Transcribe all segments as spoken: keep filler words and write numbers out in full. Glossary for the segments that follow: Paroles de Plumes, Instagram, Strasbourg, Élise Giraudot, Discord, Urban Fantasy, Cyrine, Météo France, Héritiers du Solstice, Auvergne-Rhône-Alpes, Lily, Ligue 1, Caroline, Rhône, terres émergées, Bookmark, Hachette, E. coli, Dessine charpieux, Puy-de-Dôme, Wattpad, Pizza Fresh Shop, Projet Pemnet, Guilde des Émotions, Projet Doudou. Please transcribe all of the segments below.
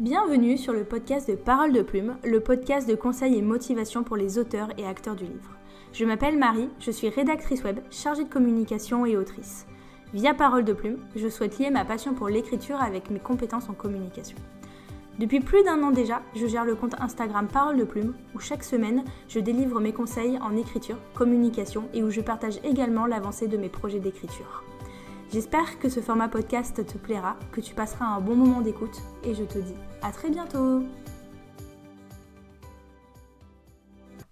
Bienvenue sur le podcast de Paroles de Plumes, le podcast de conseils et motivation pour les auteurs et acteurs du livre. Je m'appelle Marie, je suis rédactrice web, chargée de communication et autrice. Via Paroles de Plumes, je souhaite lier ma passion pour l'écriture avec mes compétences en communication. Depuis plus d'un an déjà, je gère le compte Instagram Paroles de Plumes, où chaque semaine, je délivre mes conseils en écriture, communication et où je partage également l'avancée de mes projets d'écriture. J'espère que ce format podcast te plaira, que tu passeras un bon moment d'écoute et je te dis à très bientôt.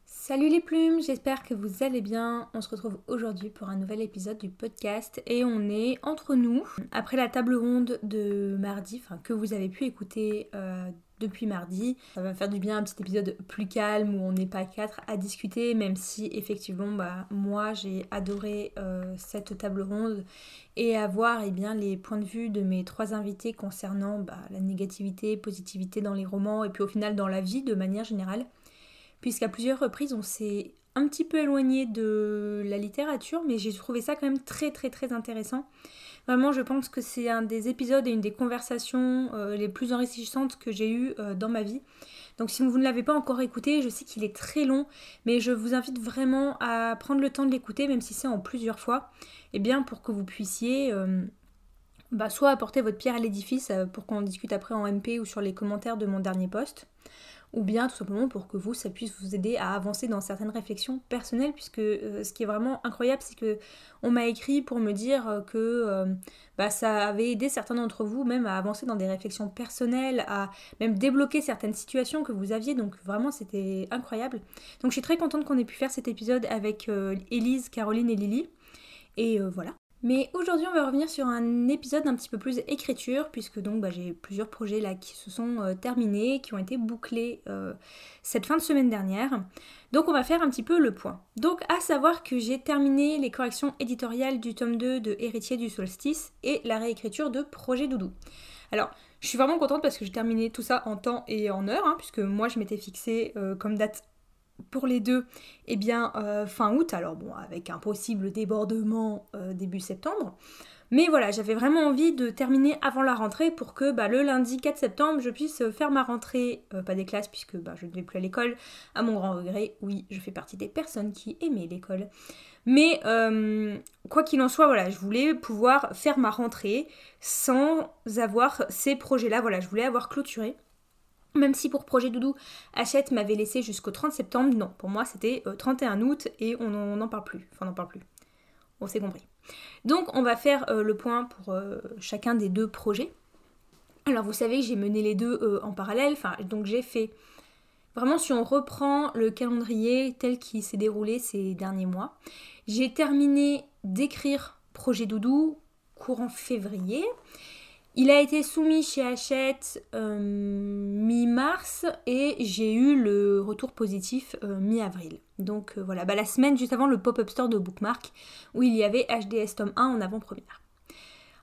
Salut les plumes, j'espère que vous allez bien. On se retrouve aujourd'hui pour un nouvel épisode du podcast et on est entre nous. Après la table ronde de mardi, enfin que vous avez pu écouter euh, depuis mardi, ça va me faire du bien un petit épisode plus calme où on n'est pas quatre à discuter, même si effectivement bah, moi j'ai adoré euh, cette table ronde et avoir eh bien, les points de vue de mes trois invités concernant bah, la négativité, positivité dans les romans et puis au final dans la vie de manière générale, puisqu'à plusieurs reprises on s'est un petit peu éloigné de la littérature, mais j'ai trouvé ça quand même très très très intéressant. Vraiment, je pense que c'est un des épisodes et une des conversations euh, les plus enrichissantes que j'ai eues euh, dans ma vie. Donc si vous ne l'avez pas encore écouté, je sais qu'il est très long, mais je vous invite vraiment à prendre le temps de l'écouter, même si c'est en plusieurs fois, et eh bien pour que vous puissiez euh, bah, soit apporter votre pierre à l'édifice euh, pour qu'on en discute après en M P ou sur les commentaires de mon dernier post, ou bien tout simplement pour que vous, ça puisse vous aider à avancer dans certaines réflexions personnelles, puisque euh, ce qui est vraiment incroyable, c'est que on m'a écrit pour me dire que euh, bah, ça avait aidé certains d'entre vous même à avancer dans des réflexions personnelles, à même débloquer certaines situations que vous aviez, donc vraiment c'était incroyable. Donc je suis très contente qu'on ait pu faire cet épisode avec euh, Élise, Caroline et Lily, et euh, voilà. Mais aujourd'hui on va revenir sur un épisode un petit peu plus écriture, puisque donc bah, j'ai plusieurs projets là qui se sont euh, terminés, qui ont été bouclés euh, cette fin de semaine dernière. Donc on va faire un petit peu le point. Donc à savoir que j'ai terminé les corrections éditoriales du tome deux de Héritiers du Solstice et la réécriture de Projet Doudou. Alors je suis vraiment contente parce que j'ai terminé tout ça en temps et en heure, hein, puisque moi je m'étais fixée euh, comme date pour les deux, eh bien euh, fin août, alors bon, avec un possible débordement euh, début septembre. Mais voilà, j'avais vraiment envie de terminer avant la rentrée pour que bah, le lundi quatre septembre, je puisse faire ma rentrée, euh, pas des classes puisque bah, je ne vais plus à l'école, à mon grand regret, oui, je fais partie des personnes qui aimaient l'école. Mais euh, quoi qu'il en soit, voilà, je voulais pouvoir faire ma rentrée sans avoir ces projets-là, voilà, je voulais avoir clôturé. Même si pour Projet Doudou, Hachette m'avait laissé jusqu'au trente septembre, non, pour moi c'était trente et un août et on n'en parle plus, enfin on n'en parle plus, on s'est compris. Donc on va faire euh, le point pour euh, chacun des deux projets. Alors vous savez que j'ai mené les deux euh, en parallèle, enfin donc j'ai fait, vraiment si on reprend le calendrier tel qu'il s'est déroulé ces derniers mois, j'ai terminé d'écrire Projet Doudou courant février. Il a été soumis chez Hachette euh, mi-mars et j'ai eu le retour positif euh, mi-avril. Donc euh, voilà, bah, la semaine juste avant le pop-up store de Bookmark où il y avait H D S tome un en avant-première.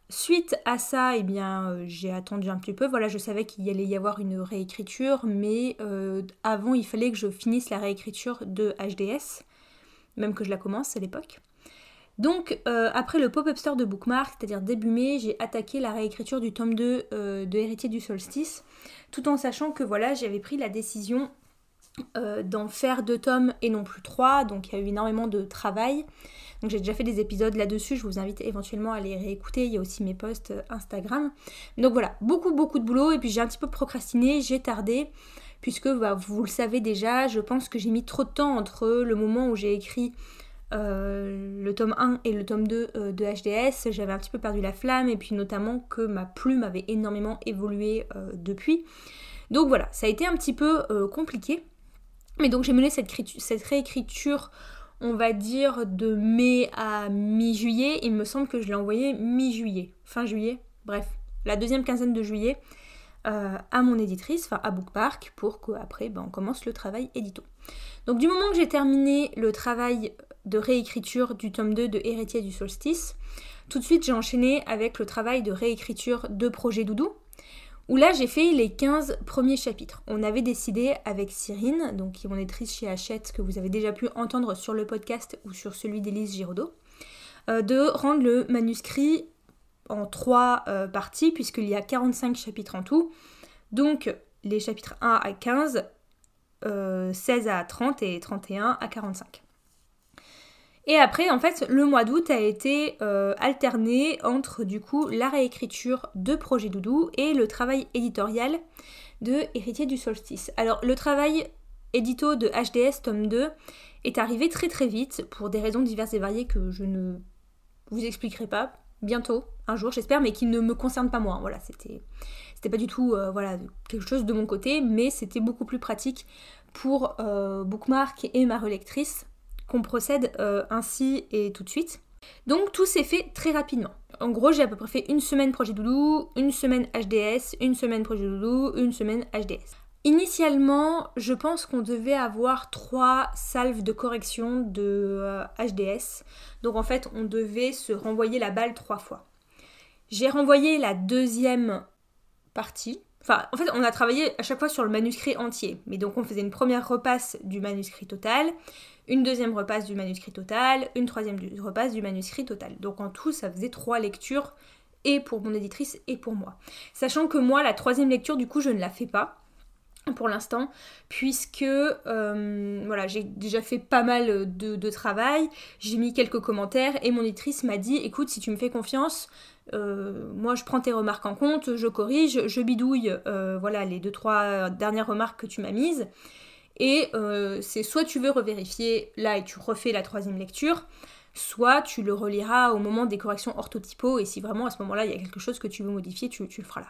Suite à ça, eh bien, euh, j'ai attendu un petit peu. Voilà, je savais qu'il allait y avoir une réécriture, mais euh, avant il fallait que je finisse la réécriture de H D S, même que je la commence à l'époque. Donc euh, après le pop-up store de Bookmark, c'est-à-dire début mai, j'ai attaqué la réécriture du tome deux euh, de Héritier du Solstice, tout en sachant que voilà, j'avais pris la décision euh, d'en faire deux tomes et non plus trois, donc il y a eu énormément de travail. Donc j'ai déjà fait des épisodes là-dessus, je vous invite éventuellement à les réécouter, il y a aussi mes posts Instagram. Donc voilà, beaucoup beaucoup de boulot et puis j'ai un petit peu procrastiné, j'ai tardé. Puisque bah, vous le savez déjà, je pense que j'ai mis trop de temps entre le moment où j'ai écrit Euh, le tome un et le tome deux euh, de H D S, j'avais un petit peu perdu la flamme et puis notamment que ma plume avait énormément évolué euh, depuis. Donc voilà, ça a été un petit peu euh, compliqué. Mais donc j'ai mené cette, cette réécriture, on va dire, de mai à mi-juillet. Il me semble que je l'ai envoyée mi-juillet, fin juillet, bref, la deuxième quinzaine de juillet euh, à mon éditrice, enfin à Bookmark, pour qu'après ben, on commence le travail édito. Donc du moment que j'ai terminé le travail de réécriture du tome deux de Héritier du Solstice, tout de suite j'ai enchaîné avec le travail de réécriture de Projet Doudou, où là j'ai fait les quinze premiers chapitres. On avait décidé avec Cyrine, donc qui est mon éditrice chez Hachette, que vous avez déjà pu entendre sur le podcast ou sur celui d'Élise Giraudot, euh, de rendre le manuscrit en trois euh, parties, puisqu'il y a quarante-cinq chapitres en tout. Donc les chapitres un à quinze, euh, seize à trente et trente et un à quarante-cinq. Et après, en fait, le mois d'août a été euh, alterné entre, du coup, la réécriture de Projet Doudou et le travail éditorial de Héritiers du Solstice. Alors, le travail édito de H D S, tome deux, est arrivé très très vite, pour des raisons diverses et variées que je ne vous expliquerai pas, bientôt, un jour, j'espère, mais qui ne me concernent pas moi. Voilà, c'était, c'était pas du tout euh, voilà, quelque chose de mon côté, mais c'était beaucoup plus pratique pour euh, Bookmark et ma relectrice, qu'on procède euh, ainsi et tout de suite. Donc tout s'est fait très rapidement. En gros, j'ai à peu près fait une semaine Projet Doudou, une semaine H D S, une semaine Projet Doudou, une semaine H D S. Initialement, je pense qu'on devait avoir trois salves de correction de euh, H D S. Donc en fait, on devait se renvoyer la balle trois fois. J'ai renvoyé la deuxième partie. Enfin, en fait, on a travaillé à chaque fois sur le manuscrit entier. Mais donc, on faisait une première repasse du manuscrit total, une deuxième repasse du manuscrit total, une troisième repasse du manuscrit total. Donc, en tout, ça faisait trois lectures, et pour mon éditrice et pour moi. Sachant que moi, la troisième lecture, du coup, je ne la fais pas pour l'instant, puisque euh, voilà, j'ai déjà fait pas mal de, de travail, j'ai mis quelques commentaires et mon éditrice m'a dit « Écoute, si tu me fais confiance, euh, moi je prends tes remarques en compte, je corrige, je bidouille euh, voilà, les deux trois dernières remarques que tu m'as mises. Et euh, c'est soit tu veux revérifier là et tu refais la troisième lecture, soit tu le reliras au moment des corrections orthotypo, et si vraiment à ce moment-là il y a quelque chose que tu veux modifier, tu, tu le feras là. »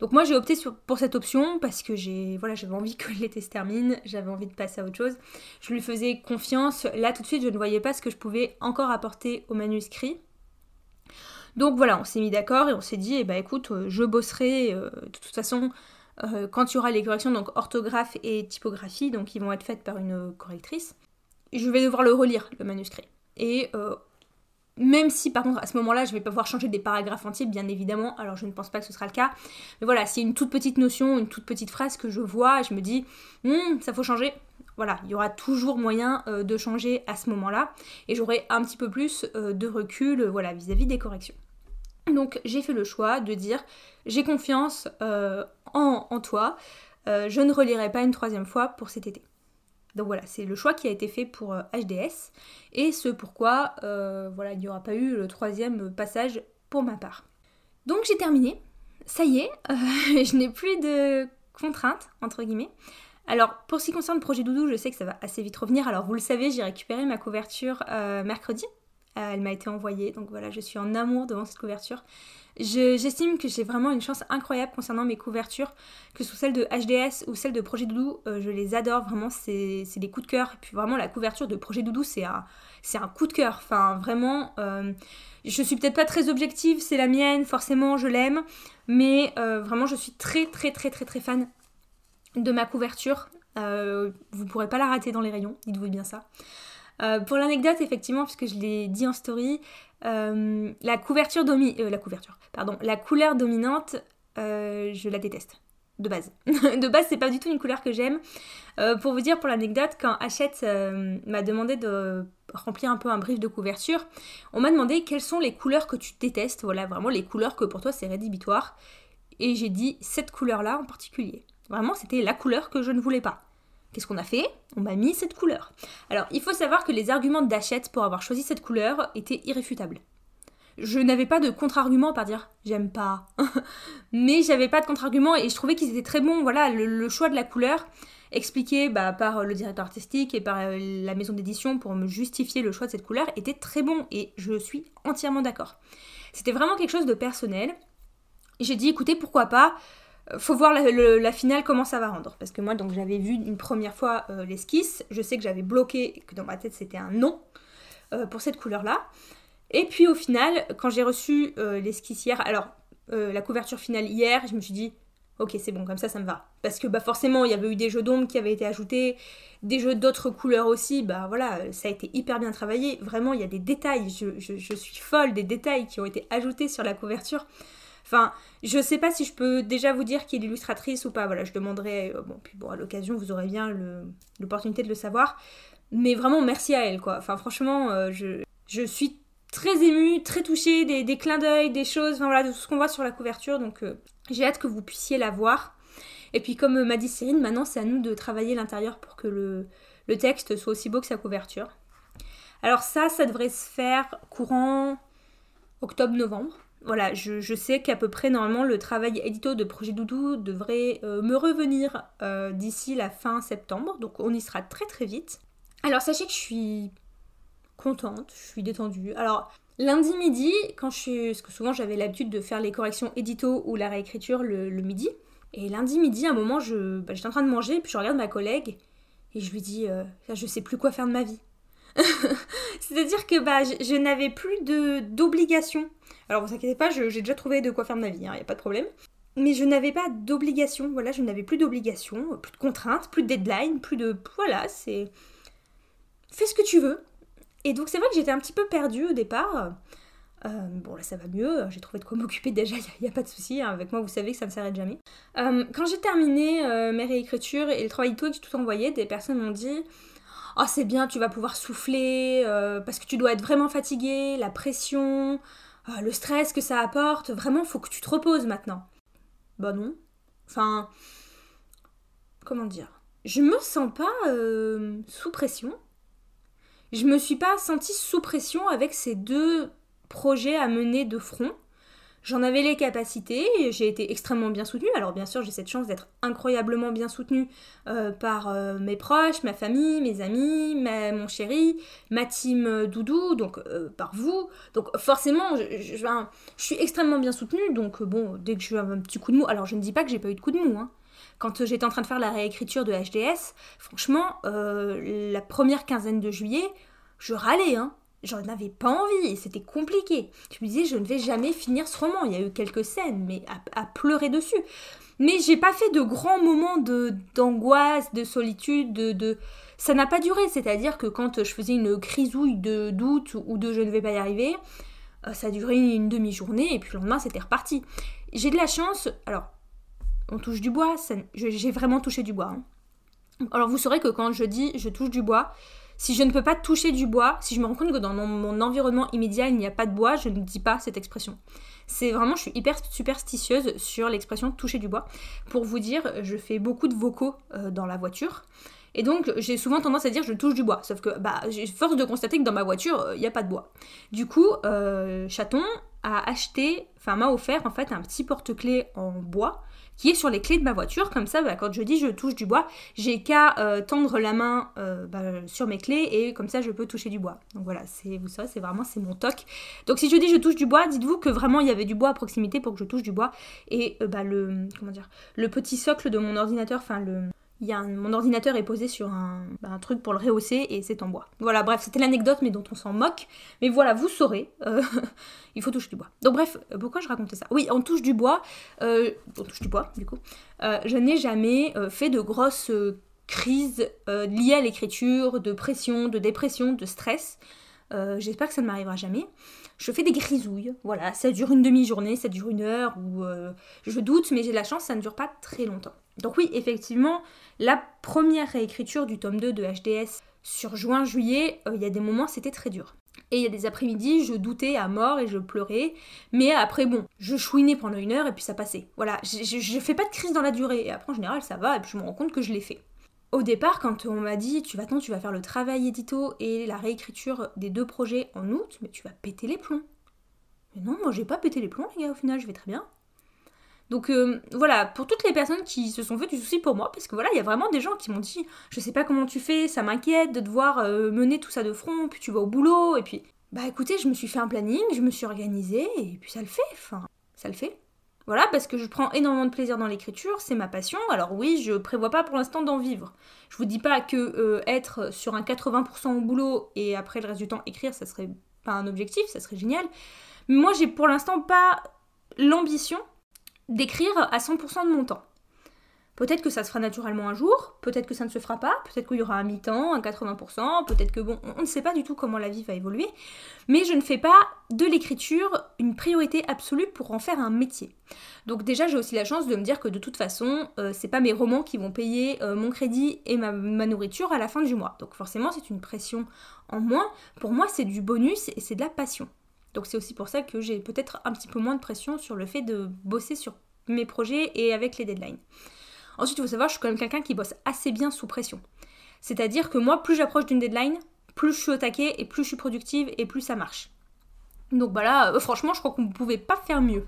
Donc moi j'ai opté sur, pour cette option parce que j'ai, voilà, j'avais envie que l'été se termine, j'avais envie de passer à autre chose. Je lui faisais confiance. Là tout de suite je ne voyais pas ce que je pouvais encore apporter au manuscrit. Donc voilà, on s'est mis d'accord et on s'est dit, eh ben, écoute, je bosserai euh, de toute façon euh, quand il y aura les corrections, donc orthographe et typographie, donc ils vont être faites par une correctrice. Je vais devoir le relire, le manuscrit. Et euh, même si par contre à ce moment-là je vais pas pouvoir changer des paragraphes entiers, bien évidemment, alors je ne pense pas que ce sera le cas, mais voilà, s'il y a une toute petite notion, une toute petite phrase que je vois, je me dis hm, ça faut changer, voilà, il y aura toujours moyen euh, de changer à ce moment-là, et j'aurai un petit peu plus euh, de recul euh, voilà, vis-à-vis des corrections. Donc j'ai fait le choix de dire j'ai confiance euh, en, en toi, euh, je ne relirai pas une troisième fois pour cet été. Donc voilà, c'est le choix qui a été fait pour H D S, et ce pourquoi euh, voilà, il n'y aura pas eu le troisième passage pour ma part. Donc j'ai terminé, ça y est, euh, je n'ai plus de contraintes, entre guillemets. Alors pour ce qui concerne Projet Doudou, je sais que ça va assez vite revenir. Alors vous le savez, j'ai récupéré ma couverture euh, mercredi, euh, elle m'a été envoyée, donc voilà, je suis en amour devant cette couverture. Je, j'estime que j'ai vraiment une chance incroyable concernant mes couvertures, que ce soit celle de H D S ou celle de Projet Doudou, euh, je les adore, vraiment c'est, c'est des coups de cœur. Et puis vraiment la couverture de Projet Doudou, c'est un, c'est un coup de cœur, enfin vraiment, euh, je suis peut-être pas très objective, c'est la mienne, forcément je l'aime, mais euh, vraiment je suis très très très très très fan de ma couverture, euh, vous pourrez pas la rater dans les rayons, dites-vous bien ça. Euh, pour l'anecdote, effectivement, puisque je l'ai dit en story, euh, la couverture domi- euh, la couverture, pardon, la couleur dominante, euh, je la déteste, de base. De base, c'est pas du tout une couleur que j'aime. Euh, pour vous dire, pour l'anecdote, quand Hachette euh, m'a demandé de remplir un peu un brief de couverture, on m'a demandé quelles sont les couleurs que tu détestes, voilà, vraiment les couleurs que pour toi c'est rédhibitoire. Et j'ai dit cette couleur-là en particulier. Vraiment, c'était la couleur que je ne voulais pas. Qu'est-ce qu'on a fait? On m'a mis cette couleur. Alors, il faut savoir que les arguments d'Hachette pour avoir choisi cette couleur étaient irréfutables. Je n'avais pas de contre-argument par dire « j'aime pas ». Mais j'avais pas de contre-argument et je trouvais qu'ils étaient très bons. Voilà, le, le choix de la couleur, expliqué bah, par le directeur artistique et par la maison d'édition pour me justifier le choix de cette couleur, était très bon et je suis entièrement d'accord. C'était vraiment quelque chose de personnel. J'ai dit « écoutez, pourquoi pas ?» Faut voir la, le, la finale comment ça va rendre, parce que moi donc j'avais vu une première fois euh, l'esquisse, je sais que j'avais bloqué, que dans ma tête c'était un non euh, pour cette couleur là, et puis au final quand j'ai reçu euh, l'esquisse hier, alors euh, la couverture finale hier, je me suis dit ok c'est bon comme ça ça me va, parce que bah forcément il y avait eu des jeux d'ombre qui avaient été ajoutés, des jeux d'autres couleurs aussi, bah voilà ça a été hyper bien travaillé, vraiment il y a des détails, je, je, je suis folle des détails qui ont été ajoutés sur la couverture. Enfin, je sais pas si je peux déjà vous dire qui est l'illustratrice ou pas, voilà, je demanderai, euh, bon, puis bon, à l'occasion, vous aurez bien le, l'opportunité de le savoir, mais vraiment, merci à elle, quoi, enfin, franchement, euh, je, je suis très émue, très touchée, des, des clins d'œil, des choses, enfin, voilà, de tout ce qu'on voit sur la couverture, donc euh, j'ai hâte que vous puissiez la voir, Et puis comme m'a dit Cyrine, maintenant c'est à nous de travailler l'intérieur pour que le, le texte soit aussi beau que sa couverture. Alors ça, ça devrait se faire courant octobre-novembre. Voilà, je, je sais qu'à peu près normalement le travail édito de Projet Doudou devrait euh, me revenir euh, d'ici la fin septembre, donc on y sera très très vite. Alors sachez que je suis contente, je suis détendue. Alors lundi midi, quand je suis, parce que souvent j'avais l'habitude de faire les corrections édito ou la réécriture le, le midi, et lundi midi à un moment je, bah, j'étais en train de manger, puis je regarde ma collègue et je lui dis euh, je sais plus quoi faire de ma vie. C'est-à-dire que bah, je, je n'avais plus d'obligation. Alors vous inquiétez pas, j'ai déjà trouvé de quoi faire de ma vie, hein, y a pas de problème. Mais je n'avais pas d'obligation, voilà, je n'avais plus d'obligation, plus de contraintes, plus de deadline, plus de... Voilà, c'est... Fais ce que tu veux. Et donc c'est vrai que j'étais un petit peu perdue au départ. Euh, bon là ça va mieux, j'ai trouvé de quoi m'occuper déjà, il n'y a, a pas de souci, hein, avec moi vous savez que ça ne s'arrête jamais. Euh, quand j'ai terminé euh, mes réécritures et le travail tout que j'ai tout envoyé, des personnes m'ont dit... Oh, c'est bien, tu vas pouvoir souffler, euh, parce que tu dois être vraiment fatiguée, la pression, euh, le stress que ça apporte, vraiment, faut que tu te reposes maintenant. Bah non. Enfin, comment dire, je me sens pas euh, sous pression. Je me suis pas sentie sous pression avec ces deux projets à mener de front. J'en avais les capacités, j'ai été extrêmement bien soutenue. Alors bien sûr, j'ai cette chance d'être incroyablement bien soutenue euh, par euh, mes proches, ma famille, mes amis, ma, mon chéri, ma team Doudou, donc euh, par vous. Donc forcément, je, je, je, je suis extrêmement bien soutenue, donc bon, dès que j'ai eu un petit coup de mou... Alors je ne dis pas que j'ai pas eu de coup de mou, hein. Quand j'étais en train de faire la réécriture de H D S, franchement, euh, la première quinzaine de juillet, je râlais, hein. J'en avais pas envie et c'était compliqué. Je me disais, je ne vais jamais finir ce roman. Il y a eu quelques scènes, mais à, à pleurer dessus. Mais j'ai pas fait de grands moments de, d'angoisse, de solitude, de, de... Ça n'a pas duré. C'est-à-dire que quand je faisais une crisouille de doute ou de je ne vais pas y arriver, ça durait une demi-journée et puis le lendemain, c'était reparti. J'ai de la chance. Alors, on touche du bois. Ça... J'ai vraiment touché du bois. Hein. Alors, vous saurez que quand je dis je touche du bois, si je ne peux pas toucher du bois, si je me rends compte que dans mon, mon environnement immédiat, il n'y a pas de bois, je ne dis pas cette expression. C'est vraiment, je suis hyper superstitieuse sur l'expression toucher du bois. Pour vous dire, je fais beaucoup de vocaux euh, dans la voiture. Et donc, j'ai souvent tendance à dire je touche du bois. Sauf que, bah, j'ai force de constater que dans ma voiture, il euh, n'y a pas de bois. Du coup, euh, Chaton a acheté, enfin m'a offert en fait un petit porte-clés en bois qui est sur les clés de ma voiture, comme ça bah, quand je dis je touche du bois, j'ai qu'à euh, tendre la main euh, bah, sur mes clés et comme ça je peux toucher du bois. Donc voilà, c'est, vous savez, c'est vraiment c'est mon toc. Donc si je dis je touche du bois, dites-vous que vraiment il y avait du bois à proximité pour que je touche du bois et euh, bah, le, comment dire, le petit socle de mon ordinateur, enfin le... Il y a un, mon ordinateur est posé sur un, bah, un truc pour le rehausser et c'est en bois. Voilà, bref, c'était l'anecdote mais dont on s'en moque. Mais voilà, vous saurez, euh, il faut toucher du bois. Donc bref, pourquoi je racontais ça? Oui, on touche du bois, euh, on touche du bois du coup. Euh, je n'ai jamais euh, fait de grosses euh, crises euh, liées à l'écriture, de pression, de dépression, de stress. Euh, j'espère que ça ne m'arrivera jamais. Je fais des grisouilles, voilà, ça dure une demi-journée, ça dure une heure, ou euh, je doute, mais j'ai de la chance, ça ne dure pas très longtemps. Donc oui, effectivement, la première réécriture du tome deux de H D S sur juin-juillet, euh, il y a des moments, c'était très dur. Et il y a des après-midi, je doutais à mort et je pleurais, mais après, bon, je chouinais pendant une heure et puis ça passait. Voilà, je ne fais pas de crise dans la durée, et après, en général, ça va, et puis je me rends compte que je l'ai fait. Au départ, quand on m'a dit, tu vas attends, tu vas faire le travail édito et la réécriture des deux projets en août, mais tu vas péter les plombs. Mais non, moi j'ai pas pété les plombs, les gars, au final, je vais très bien. Donc euh, voilà, pour toutes les personnes qui se sont fait du souci pour moi, parce que voilà, il y a vraiment des gens qui m'ont dit, je sais pas comment tu fais, ça m'inquiète de devoir euh, mener tout ça de front, puis tu vas au boulot, et puis... Bah écoutez, je me suis fait un planning, je me suis organisée, et puis ça le fait, enfin, ça le fait. Voilà, parce que je prends énormément de plaisir dans l'écriture, c'est ma passion. Alors oui, je prévois pas pour l'instant d'en vivre. Je vous dis pas que euh, être sur un quatre-vingts pour cent au boulot et après le reste du temps écrire, ça serait pas un objectif, ça serait génial. Mais moi, j'ai pour l'instant pas l'ambition d'écrire à cent pour cent de mon temps. Peut-être que ça se fera naturellement un jour, peut-être que ça ne se fera pas, peut-être qu'il y aura un mi-temps, un quatre-vingts pour cent, peut-être que bon, on ne sait pas du tout comment la vie va évoluer, mais je ne fais pas de l'écriture une priorité absolue pour en faire un métier. Donc déjà, j'ai aussi la chance de me dire que de toute façon, euh, c'est pas mes romans qui vont payer euh, mon crédit et ma, ma nourriture à la fin du mois. Donc forcément, c'est une pression en moins. Pour moi, c'est du bonus et c'est de la passion. Donc c'est aussi pour ça que j'ai peut-être un petit peu moins de pression sur le fait de bosser sur mes projets et avec les deadlines. Ensuite, il faut savoir, je suis quand même quelqu'un qui bosse assez bien sous pression. C'est-à-dire que moi, plus j'approche d'une deadline, plus je suis au taquet et plus je suis productive et plus ça marche. Donc bah là, euh, franchement, je crois qu'on ne pouvait pas faire mieux.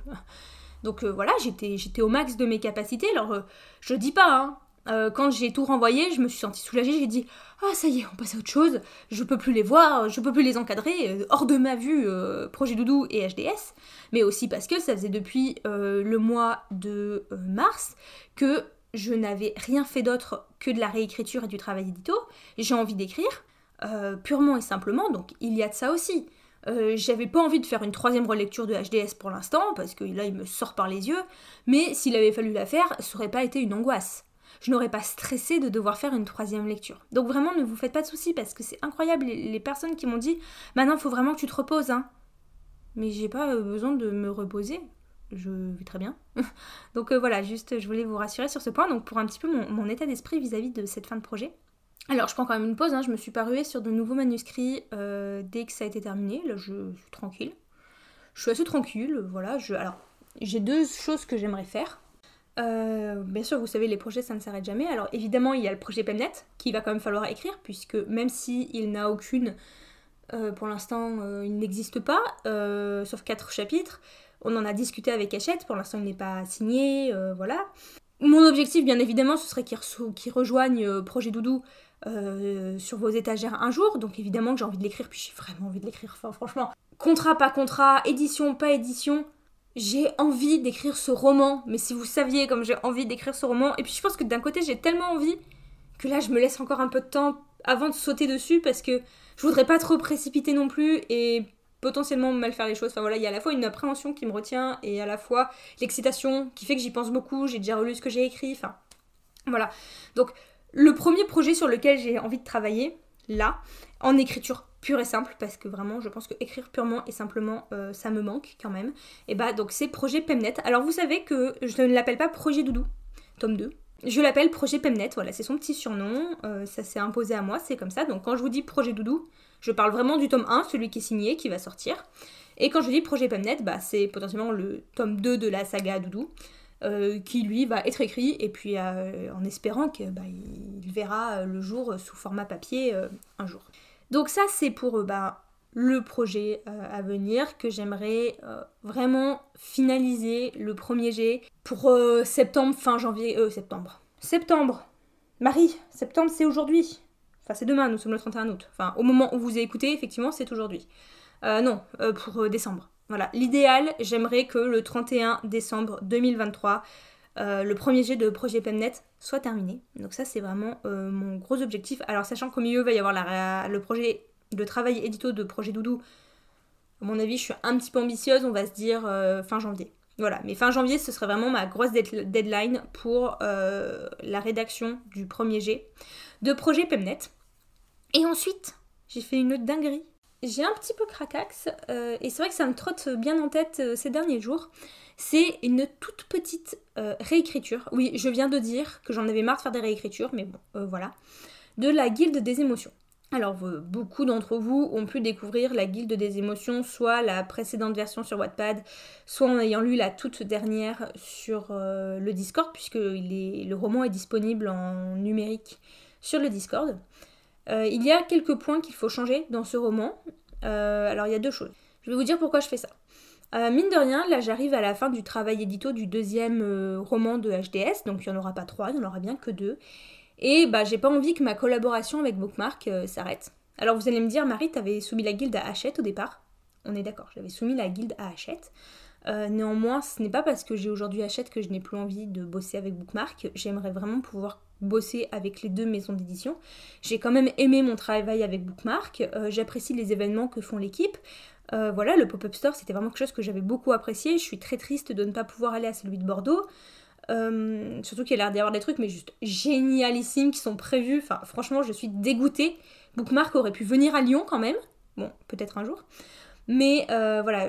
Donc euh, voilà, j'étais j'étais au max de mes capacités. Alors, euh, je dis pas, hein. Euh, quand j'ai tout renvoyé, je me suis sentie soulagée, j'ai dit « Ah ça y est, on passe à autre chose, je peux plus les voir, je peux plus les encadrer, euh, hors de ma vue, euh, Projet Doudou et H D S », mais aussi parce que ça faisait depuis euh, le mois de euh, mars que je n'avais rien fait d'autre que de la réécriture et du travail édito. J'ai envie d'écrire, euh, purement et simplement, donc il y a de ça aussi. Euh, j'avais pas envie de faire une troisième relecture de H D S pour l'instant, parce que là il me sort par les yeux, mais s'il avait fallu la faire, ça aurait pas été une angoisse. Je n'aurais pas stressé de devoir faire une troisième lecture. Donc vraiment, ne vous faites pas de soucis, parce que c'est incroyable, les personnes qui m'ont dit « Maintenant, il faut vraiment que tu te reposes, hein !» Mais j'ai pas besoin de me reposer, je vis très bien. Donc euh, voilà, juste, je voulais vous rassurer sur ce point, donc pour un petit peu mon, mon état d'esprit vis-à-vis de cette fin de projet. Alors, je prends quand même une pause, hein, je me suis pas ruée sur de nouveaux manuscrits euh, dès que ça a été terminé, là, je suis tranquille. Je suis assez tranquille, voilà, je... Alors, j'ai deux choses que j'aimerais faire. Euh, bien sûr, vous savez, les projets ça ne s'arrête jamais. Alors évidemment, il y a le projet Pemnet qui va quand même falloir écrire, puisque même si il n'a aucune euh, pour l'instant euh, il n'existe pas euh, sauf quatre chapitres. On en a discuté avec Hachette, pour l'instant il n'est pas signé, euh, voilà. Mon objectif bien évidemment ce serait qu'il re- qu'il rejoigne euh, Projet Doudou euh, sur vos étagères un jour, donc évidemment que j'ai envie de l'écrire, puis j'ai vraiment envie de l'écrire, enfin franchement, contrat pas contrat, édition pas édition. J'ai envie d'écrire ce roman, mais si vous saviez comme j'ai envie d'écrire ce roman, et puis je pense que d'un côté j'ai tellement envie que là je me laisse encore un peu de temps avant de sauter dessus parce que je voudrais pas trop précipiter non plus et potentiellement mal faire les choses. Enfin voilà, il y a à la fois une appréhension qui me retient et à la fois l'excitation qui fait que j'y pense beaucoup, j'ai déjà relu ce que j'ai écrit, enfin voilà. Donc le premier projet sur lequel j'ai envie de travailler, là, en écriture pure et simple, parce que vraiment je pense que écrire purement et simplement euh, ça me manque quand même, et bah donc c'est Projet Pemnet. Alors vous savez que je ne l'appelle pas Projet Doudou, tome deux, je l'appelle Projet Pemnet, voilà, c'est son petit surnom, euh, ça s'est imposé à moi, c'est comme ça, donc quand je vous dis Projet Doudou, je parle vraiment du tome un, celui qui est signé, qui va sortir, et quand je dis Projet Pemnet, bah c'est potentiellement le tome deux de la saga Doudou, Euh, qui lui va être écrit et puis euh, en espérant qu'il bah, verra le jour sous format papier euh, un jour. Donc ça c'est pour euh, bah, le projet euh, à venir que j'aimerais euh, vraiment finaliser le premier jet pour euh, septembre, fin janvier, euh septembre. Septembre Marie, septembre c'est aujourd'hui. Enfin c'est demain, nous sommes le trente et un août. Enfin au moment où vous écoutez effectivement c'est aujourd'hui. Euh, non, euh, pour euh, décembre. Voilà, l'idéal, j'aimerais que le trente et un décembre deux mille vingt-trois, euh, le premier jet de Projet Pemnet soit terminé. Donc ça, c'est vraiment euh, mon gros objectif. Alors, sachant qu'au milieu, il va y avoir la, le projet de travail édito de Projet Doudou. À mon avis, je suis un petit peu ambitieuse, on va se dire euh, fin janvier. Voilà, mais fin janvier, ce serait vraiment ma grosse deadline pour euh, la rédaction du premier jet de Projet Pemnet. Et ensuite, j'ai fait une autre dinguerie. J'ai un petit peu cracax, euh, et c'est vrai que ça me trotte bien en tête euh, ces derniers jours. C'est une toute petite euh, réécriture. Oui, je viens de dire que j'en avais marre de faire des réécritures, mais bon, euh, voilà. De la Guilde des Émotions. Alors, euh, beaucoup d'entre vous ont pu découvrir la Guilde des Émotions, soit la précédente version sur Wattpad, soit en ayant lu la toute dernière sur euh, le Discord, puisque les, le roman est disponible en numérique sur le Discord. Euh, il y a quelques points qu'il faut changer dans ce roman. Euh, alors il y a deux choses. Je vais vous dire pourquoi je fais ça. Euh, mine de rien, là j'arrive à la fin du travail édito du deuxième euh, roman de H D S, donc il n'y en aura pas trois, il n'y en aura bien que deux. Et bah j'ai pas envie que ma collaboration avec Bookmark euh, s'arrête. Alors vous allez me dire, Marie, t'avais soumis la guilde à Hachette au départ. On est d'accord, j'avais soumis la guilde à Hachette. Euh, néanmoins, ce n'est pas parce que j'ai aujourd'hui Hachette que je n'ai plus envie de bosser avec Bookmark. J'aimerais vraiment pouvoir bosser avec les deux maisons d'édition. J'ai quand même aimé mon travail avec Bookmark, euh, j'apprécie les événements que font l'équipe. Euh, voilà, le pop-up store, c'était vraiment quelque chose que j'avais beaucoup apprécié. Je suis très triste de ne pas pouvoir aller à celui de Bordeaux. Euh, surtout qu'il y a l'air d'y avoir des trucs, mais juste génialissimes qui sont prévus. Enfin, franchement, je suis dégoûtée. Bookmark aurait pu venir à Lyon quand même. Bon, peut-être un jour. Mais euh, voilà,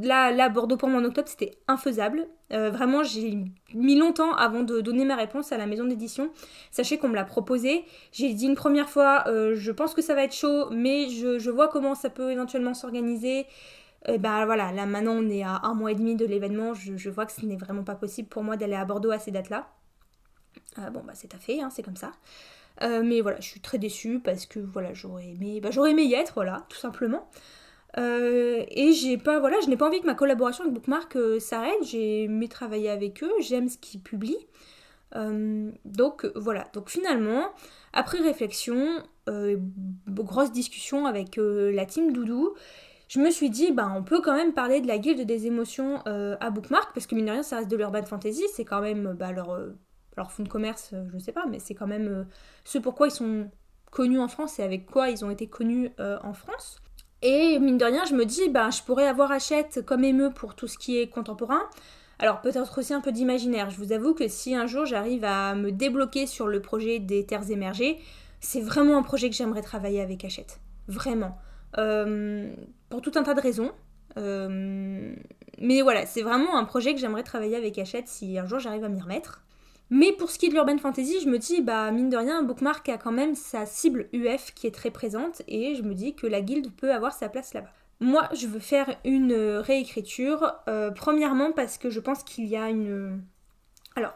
là, là, Bordeaux pour moi en octobre, c'était infaisable. Euh, vraiment, j'ai mis longtemps avant de donner ma réponse à la maison d'édition. Sachez qu'on me l'a proposé. J'ai dit une première fois, euh, je pense que ça va être chaud, mais je, je vois comment ça peut éventuellement s'organiser. Et ben voilà, là maintenant on est à un mois et demi de l'événement. Je, je vois que ce n'est vraiment pas possible pour moi d'aller à Bordeaux à ces dates-là. Euh, bon bah c'est à fait, hein, c'est comme ça. Euh, mais voilà, je suis très déçue parce que voilà, j'aurais aimé, bah, j'aurais aimé y être, voilà, tout simplement. Euh, et j'ai pas, voilà, je n'ai pas envie que ma collaboration avec Bookmark euh, s'arrête. J'ai aimé travailler avec eux, j'aime ce qu'ils publient. Euh, donc voilà, donc finalement, après réflexion, euh, grosse discussion avec euh, la team Doudou, je me suis dit, bah, on peut quand même parler de la Guilde des Émotions euh, à Bookmark, parce que mine de rien, ça reste de l'urban fantasy, c'est quand même bah, leur, euh, leur fond de commerce, euh, je ne sais pas, mais c'est quand même euh, ce pourquoi ils sont connus en France et avec quoi ils ont été connus euh, en France. Et mine de rien, je me dis, bah, je pourrais avoir Hachette comme émeu pour tout ce qui est contemporain. Alors peut-être aussi un peu d'imaginaire. Je vous avoue que si un jour j'arrive à me débloquer sur le projet des terres émergées, c'est vraiment un projet que j'aimerais travailler avec Hachette. Vraiment. Euh, pour tout un tas de raisons. Euh, mais voilà, c'est vraiment un projet que j'aimerais travailler avec Hachette si un jour j'arrive à m'y remettre. Mais pour ce qui est de l'urban fantasy, je me dis, bah mine de rien, Bookmark a quand même sa cible U F qui est très présente et je me dis que la guilde peut avoir sa place là-bas. Moi, je veux faire une réécriture, euh, premièrement parce que je pense qu'il y a une... Alors,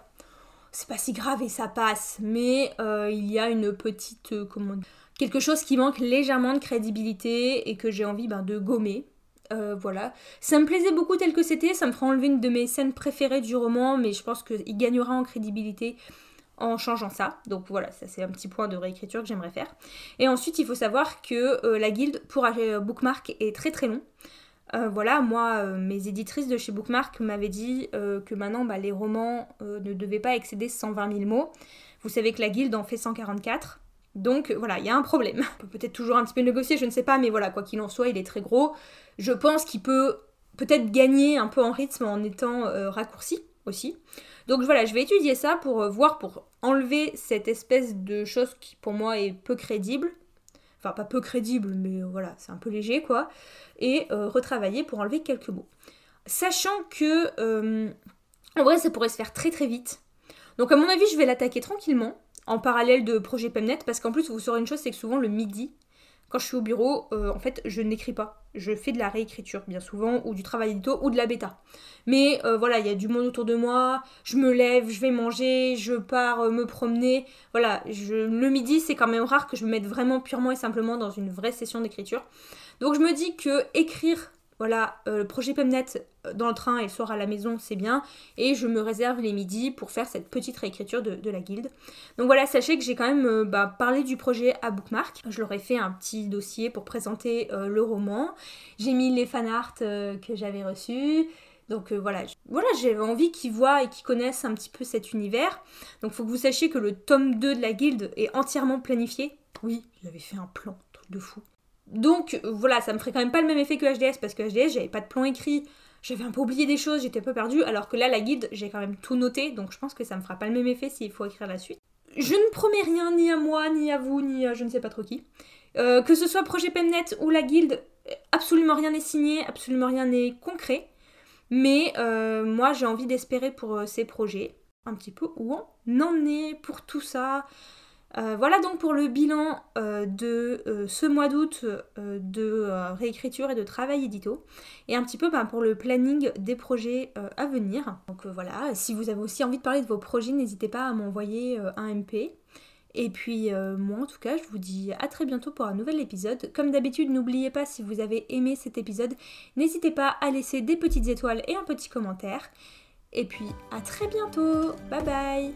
c'est pas si grave et ça passe, mais euh, il y a une petite... Euh, comment... quelque chose qui manque légèrement de crédibilité et que j'ai envie ben, de gommer. Euh, voilà. Ça me plaisait beaucoup tel que c'était, ça me fera enlever une de mes scènes préférées du roman, mais je pense qu'il gagnera en crédibilité en changeant ça. Donc voilà, ça c'est un petit point de réécriture que j'aimerais faire. Et ensuite, il faut savoir que euh, la guilde pour euh, Bookmark est très très long. Euh, voilà, moi, euh, mes éditrices de chez Bookmark m'avaient dit euh, que maintenant, bah, les romans euh, ne devaient pas excéder cent vingt mille mots. Vous savez que la guilde en fait cent quarante-quatre. Donc voilà, il y a un problème. On peut peut-être toujours un petit peu négocier, je ne sais pas, mais voilà, quoi qu'il en soit, il est très gros. Je pense qu'il peut peut-être gagner un peu en rythme en étant euh, raccourci aussi. Donc voilà, je vais étudier ça pour euh, voir, pour enlever cette espèce de chose qui pour moi est peu crédible. Enfin, pas peu crédible, mais voilà, c'est un peu léger quoi. Et euh, retravailler pour enlever quelques mots. Sachant que, euh, en vrai, ça pourrait se faire très très vite. Donc à mon avis, je vais l'attaquer tranquillement. En parallèle de Projet Pemnet, parce qu'en plus vous saurez une chose, c'est que souvent le midi, quand je suis au bureau, euh, en fait je n'écris pas. Je fais de la réécriture bien souvent, ou du travail édito, ou de la bêta. Mais euh, voilà, il y a du monde autour de moi, je me lève, je vais manger, je pars euh, me promener. Voilà, je... le midi c'est quand même rare que je me mette vraiment purement et simplement dans une vraie session d'écriture. Donc je me dis que écrire... Voilà, euh, le projet Pemnet dans le train et le soir à la maison, c'est bien. Et je me réserve les midis pour faire cette petite réécriture de, de la guilde. Donc voilà, sachez que j'ai quand même euh, bah, parlé du projet à Bookmark. Je leur ai fait un petit dossier pour présenter euh, le roman. J'ai mis les fanarts euh, que j'avais reçus. Donc euh, voilà, voilà, j'avais envie qu'ils voient et qu'ils connaissent un petit peu cet univers. Donc il faut que vous sachiez que le tome deux de la guilde est entièrement planifié. Oui, j'avais fait un plan, truc de fou. Donc voilà, ça me ferait quand même pas le même effet que H D S, parce que H D S, j'avais pas de plan écrit, j'avais un peu oublié des choses, j'étais un peu perdue, alors que là, la guide, j'ai quand même tout noté, donc je pense que ça me fera pas le même effet s'il faut écrire la suite. Je ne promets rien ni à moi, ni à vous, ni à je ne sais pas trop qui. Euh, que ce soit Projet Pemnet ou la guilde, absolument rien n'est signé, absolument rien n'est concret, mais euh, moi j'ai envie d'espérer pour euh, ces projets, un petit peu où on en est pour tout ça. Euh, voilà donc pour le bilan euh, de euh, ce mois d'août euh, de euh, réécriture et de travail édito et un petit peu bah, pour le planning des projets euh, à venir. Donc euh, voilà, si vous avez aussi envie de parler de vos projets, n'hésitez pas à m'envoyer euh, un M P. Et puis euh, moi en tout cas, je vous dis à très bientôt pour un nouvel épisode. Comme d'habitude, n'oubliez pas, si vous avez aimé cet épisode, n'hésitez pas à laisser des petites étoiles et un petit commentaire. Et puis à très bientôt, bye bye.